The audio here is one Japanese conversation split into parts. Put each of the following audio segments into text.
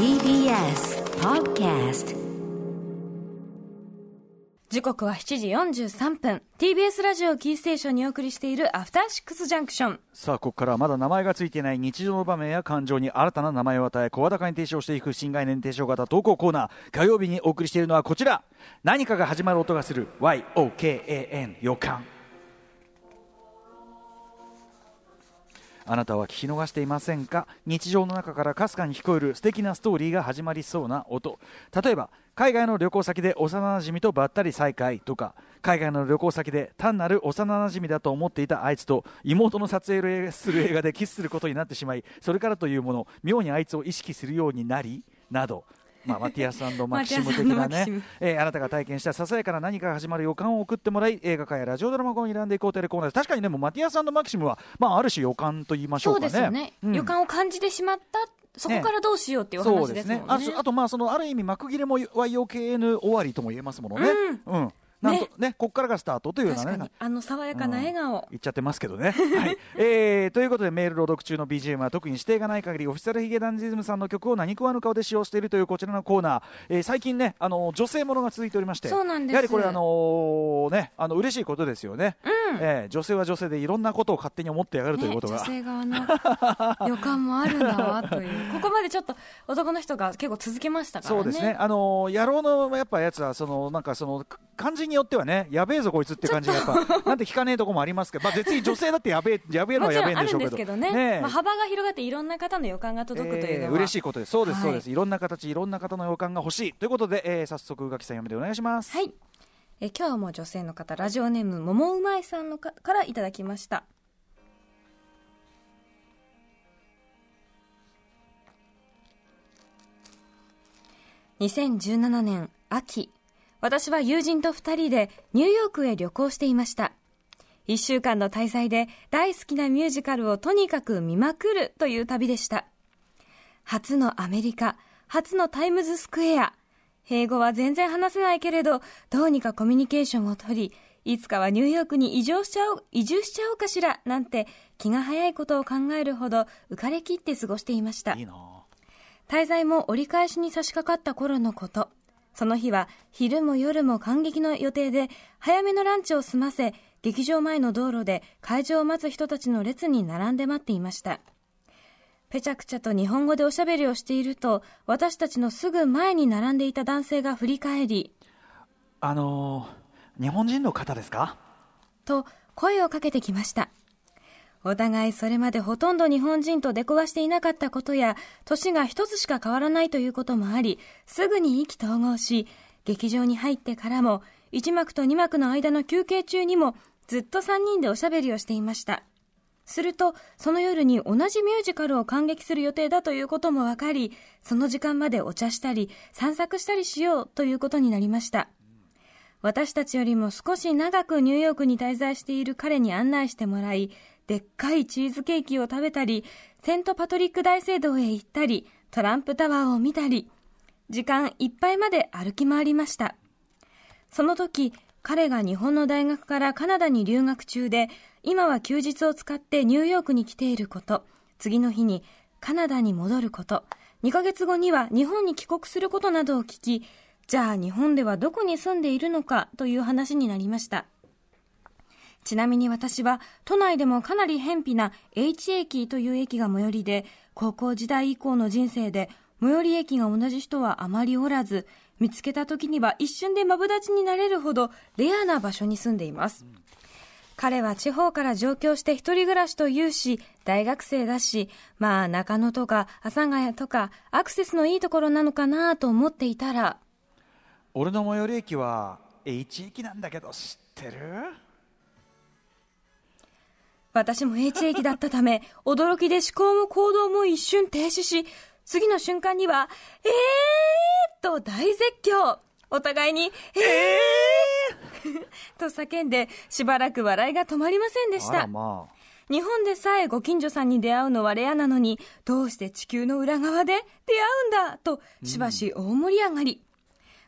TBS Podcast。時刻は7時43分 TBS ラジオキーステーションにお送りしているアフターシックスジャンクション。さあここからはまだ名前がついていない日常の場面や感情に新たな名前を与え声高に提唱していく新概念提唱型投稿コーナー。火曜日にお送りしているのはこちら、何かが始まる音がする YOKAN 予感。あなたは聞き逃していませんか。日常の中からかすかに聞こえる素敵なストーリーが始まりそうな音。例えば海外の旅行先で幼なじみとばったり再会とか、海外の旅行先で単なる幼なじみだと思っていたあいつと妹の撮影する映画でキスすることになってしまい、それからというもの妙にあいつを意識するようになりなど、マティアス&マキシム的なね、あなたが体験したささやかな何かが始まる予感を送ってもらい、映画化やラジオドラマ化を選んでいこうというコーナー。確かにね、もうマティアス&マキシムは、ある種予感と言いましょうかね。そうですね、予感を感じてしまったそこからどうしようっていう話ですもんね。あとそのある意味幕切れも YOKN 終わりとも言えますものね。なんとね、ここからがスタートというようなね、確かに爽やかな笑顔、言っちゃってますけどね。はい、ということでメール朗読中の BGM は特に指定がない限りオフィシャルヒゲダンディズムさんの曲を何食わぬ顔で使用しているというこちらのコーナー。最近ね、女性ものが続いておりまして、そうなんです。やはりこれ嬉しいことですよね。女性は女性でいろんなことを勝手に思ってやがるということが、女性側の予感もあるんだわという。ここまでちょっと男の人が結構続けましたからね。そうですね、野郎のやっぱやつはその感じによってはね、やべえぞこいつって感じがやっぱなんて聞かねえとこもありますけど、別に女性だってやべえのはやべえんでしょうけど、もちろんあるんですけどね。幅が広がっていろんな方の予感が届くというのは嬉しいことです。そうですそうです、いろんな形いろんな方の予感が欲しいということで、早速宇垣さん読みでお願いします。はい、今日も女性の方、ラジオネームももうまいさんのからいただきました。2017年秋、私は友人と2人でニューヨークへ旅行していました。1週間の滞在で大好きなミュージカルをとにかく見まくるという旅でした。初のアメリカ、初のタイムズスクエア、英語は全然話せないけれど、どうにかコミュニケーションを取り、いつかはニューヨークに移住しちゃおうかしらなんて気が早いことを考えるほど浮かれきって過ごしていました。いいな。滞在も折り返しに差し掛かった頃のこと。その日は昼も夜も観劇の予定で、早めのランチを済ませ、劇場前の道路で会場を待つ人たちの列に並んで待っていました。ぺちゃくちゃと日本語でおしゃべりをしていると、私たちのすぐ前に並んでいた男性が振り返り、日本人の方ですかと声をかけてきました。お互いそれまでほとんど日本人と出くわしていなかったことや、年が一つしか変わらないということもあり、すぐに意気投合し、劇場に入ってからも1幕と2幕の間の休憩中にもずっと3人でおしゃべりをしていました。するとその夜に同じミュージカルを観劇する予定だということも分かり、その時間までお茶したり散策したりしようということになりました。私たちよりも少し長くニューヨークに滞在している彼に案内してもらい、でっかいチーズケーキを食べたり、セントパトリック大聖堂へ行ったり、トランプタワーを見たり、時間いっぱいまで歩き回りました。その時彼が日本の大学からカナダに留学中で、今は休日を使ってニューヨークに来ていること、次の日にカナダに戻ること、2ヶ月後には日本に帰国することなどを聞き、じゃあ日本ではどこに住んでいるのかという話になりました。ちなみに私は都内でもかなり偏僻な H 駅という駅が最寄りで、高校時代以降の人生で最寄り駅が同じ人はあまりおらず、見つけた時には一瞬でマブダチになれるほどレアな場所に住んでいます。彼は地方から上京して一人暮らしというし、大学生だし、中野とか阿佐ヶ谷とかアクセスのいいところなのかなと思っていたら、俺の最寄り駅は H 駅なんだけど知ってる？私も H 駅だったため驚きで思考も行動も一瞬停止し、次の瞬間にはと大絶叫、お互いにと叫んで、しばらく笑いが止まりませんでした。日本でさえご近所さんに出会うのはレアなのに、どうして地球の裏側で出会うんだとしばし大盛り上がり、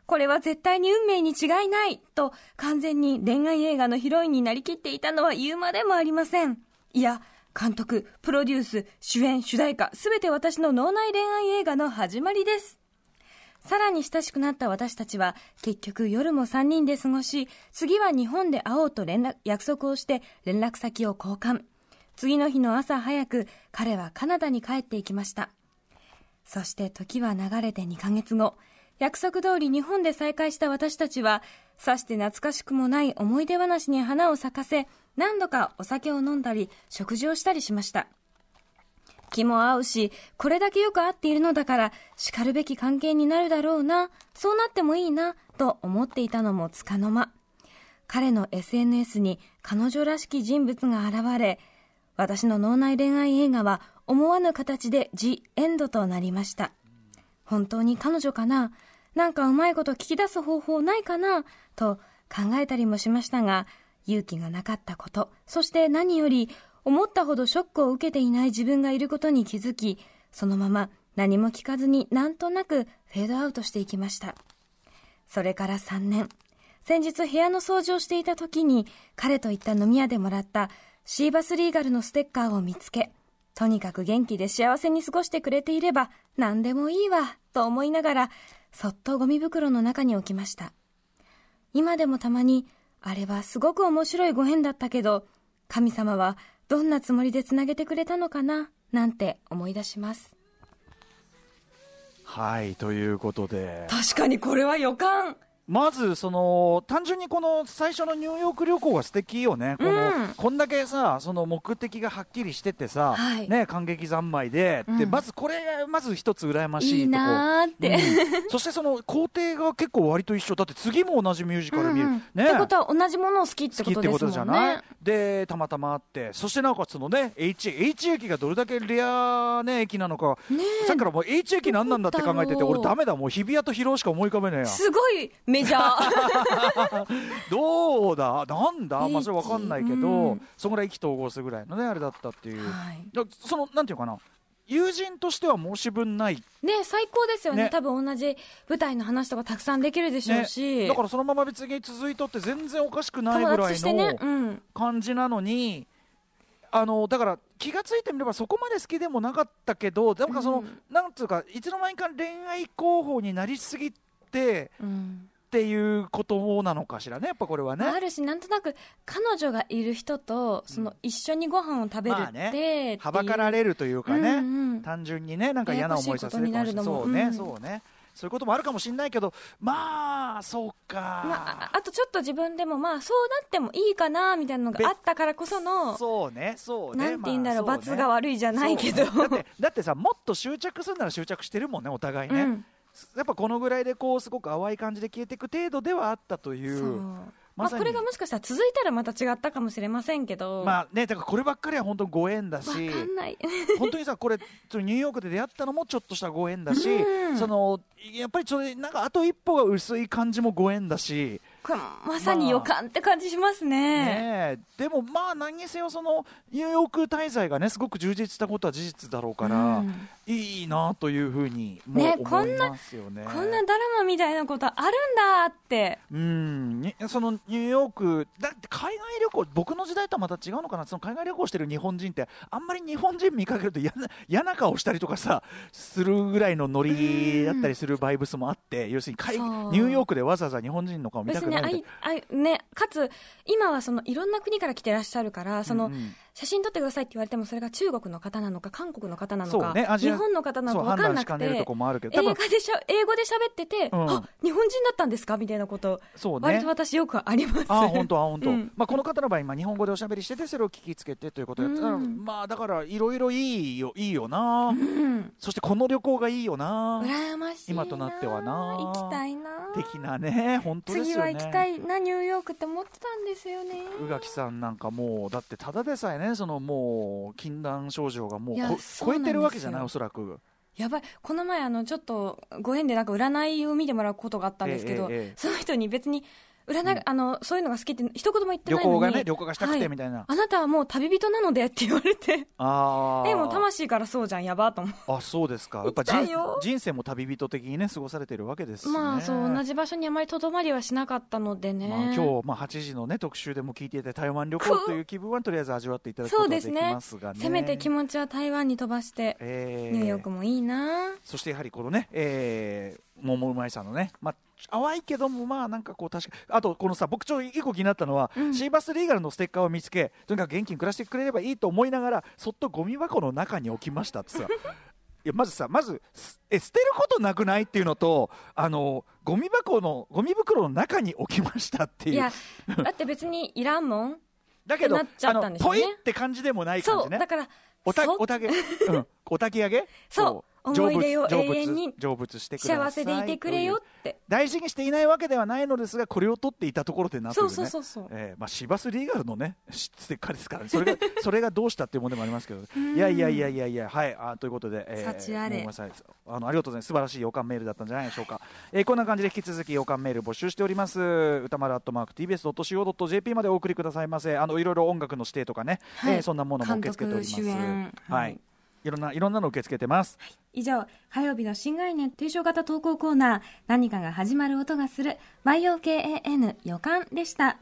これは絶対に運命に違いないと完全に恋愛映画のヒロインになりきっていたのは言うまでもありません。いや監督、プロデュース、主演、主題歌、すべて私の脳内恋愛映画の始まりです。さらに親しくなった私たちは結局夜も3人で過ごし、次は日本で会おうと約束をして連絡先を交換。次の日の朝早く、彼はカナダに帰っていきました。そして時は流れて2ヶ月後、約束通り日本で再会した私たちは、さして懐かしくもない思い出話に花を咲かせ、何度かお酒を飲んだり食事をしたりしました。気も合うし、これだけよく会っているのだから叱るべき関係になるだろうな、そうなってもいいなと思っていたのもつかの間、彼の SNS に彼女らしき人物が現れ、私の脳内恋愛映画は思わぬ形でジ・エンドとなりました。本当に彼女かな、なんかうまいこと聞き出す方法ないかなと考えたりもしましたが、勇気がなかったこと、そして何より思ったほどショックを受けていない自分がいることに気づき、そのまま何も聞かずになんとなくフェードアウトしていきました。それから3年、先日部屋の掃除をしていた時に彼と行った飲み屋でもらったシーバスリーガルのステッカーを見つけ、とにかく元気で幸せに過ごしてくれていれば何でもいいわと思いながら、そっとゴミ袋の中に置きました。今でもたまに、あれはすごく面白いご縁だったけど、神様はどんなつもりでつなげてくれたのかな、なんて思い出します。はい、ということで、確かにこれは予感。まずその単純にこの最初のニューヨーク旅行は素敵よね、こんだけさ、その目的がはっきりしててさ、はいね、感激三昧で、うん、でまずこれがまず一つ羨ましいとこ、いいなって、うん、そしてその工程が結構割と一緒だって、次も同じミュージカル見る、うんうんね、ってことは同じものを好きってことですもんね。好きってことじゃないで、たまたまあって、そしてなおかつのね H 駅がどれだけレア、ね、駅なのか、ね、さっきからもう H 駅何なんだって考えてて、俺ダメだ、もう日比谷と広尾しか思い浮かべないや、すごいメジャーどうだなんだ、まあ、それ分かんないけど、うん、そのぐらい意気投合するぐらいのねあれだったっていう、はい、そのなんていうかな、友人としては申し分ないね、最高ですよね。多分同じ舞台の話とかたくさんできるでしょうし、ね、だからそのまま別に続いとって全然おかしくないぐらいの感じなのに、ね、うん、だから気がついてみればそこまで好きでもなかったけど、なんかその、うん、なんつうかいつの間にか恋愛候補になりすぎて、うんっていうことなのかしらね、やっぱこれはね、あるし、なんとなく彼女がいる人とその一緒にご飯を食べるって、うんまあね、はばかられるというかね、うんうん、単純にね、なんか嫌な思いさせるかもしれない、そうね、そうね、そういうこともあるかもしれないけど、まあそうか、まあ、あとちょっと自分でもまあそうなってもいいかなみたいなのがあったからこその、そうね、そうね、なんて言うんだろう、まあそうね、罰が悪いじゃないけど、だってさ、もっと執着するなら執着してるもんね、お互いね、うんやっぱこのぐらいでこうすごく淡い感じで消えていく程度ではあったという、まあ、これがもしかしたら続いたらまた違ったかもしれませんけど、まあね、だからこればっかりは本当にご縁だし、わかんない本当にさ、これニューヨークで出会ったのもちょっとしたご縁だし、うん、そのやっぱりちょっとなんかあと一歩が薄い感じもご縁だし、これまさに予感って感じします ね、でもまあ何にせよそのニューヨーク滞在がねすごく充実したことは事実だろうから、うん、いいなというふうにも思いますよ ね、こんなドラマみたいなことあるんだって、うんそのニューヨークだって海外旅行、僕の時代とはまた違うのかな、その海外旅行してる日本人ってあんまり日本人見かけると嫌な顔したりとかさするぐらいのノリだったりするバイブスもあって、うん、要するにニューヨークでわざわざ日本人の顔見たくないね、かつ今はそのいろんな国から来てらっしゃるからその、うんうん、写真撮ってくださいって言われてもそれが中国の方なのか韓国の方なのか、ね、日本の方なのか分かんなくて、英語で喋ってて、うん、あ日本人だったんですかみたいなこと、ね、割と私よくあります。あ本当本当、うんまあ、この方の場合今日本語でおしゃべりしててそれを聞きつけてということで、うんまあ、だからいろいろいいよな、うん、そしてこの旅行がいいよな、羨ましいな今となってはな、行きたいな的なね、本当ですよね、次は行きたいなニューヨークって思ってたんですよね。宇垣さんなんかもうだってただでさえねそのもう禁断症状がもう超えてるわけじゃない、おそらくやばい。この前ちょっとご縁でなんか占いを見てもらうことがあったんですけど、その人に別に占い、うん、そういうのが好きって一言も言ってないのに、旅行がしたくてみたいな、はい、あなたはもう旅人なのでって言われて、あでも魂からそうじゃん、やばと思う。あ、そうですか。やっぱ人生も旅人的にね過ごされてるわけですね。まあそう同じ場所にあまりとどまりはしなかったのでね、まあ、今日、まあ、8時の、ね、特集でも聞いていて台湾旅行という気分はとりあえず味わっていただくことができますが ね、 そうですね。せめて気持ちは台湾に飛ばして、ニューヨークもいいな。そしてやはりこのね、桃うまいさんのね、まあ淡いけどもまあなんかこう確か、あとこのさ僕ちょっと一個気になったのは、うん、シーバスリーガルのステッカーを見つけ、とにかく元気に暮らしてくれればいいと思いながらそっとゴミ箱の中に置きましたってさいやまず捨てることなくないっていうのと、ゴミ袋の中に置きましたっていう、いやだって別にいらんもんだけどなっちゃったんですよね。ぽいって感じでもない感じね。そうだからおたき上げそう思い出を永遠に幸せでいてくれよって大事にしていないわけではないのですが、これを取っていたところでなというね、まあシバスリーガルのねステッカーですから、ね、それがどうしたっていう問題もありますけどいやいやいやいやいや、はい、ということで、幸あれ、ごめんなさい、ありがとうございます。素晴らしい予感メールだったんじゃないでしょうか、こんな感じで引き続き予感メール募集しております。歌丸@tbs.co.jp までお送りくださいませ。いろいろ音楽の指定とかね、はい、そんなものも受け付けております。監督主演、はい、いろんなの受け付けてます、はい、以上火曜日の新概念提唱型投稿コーナー、何かが始まる音がする YOKAN 予感でした。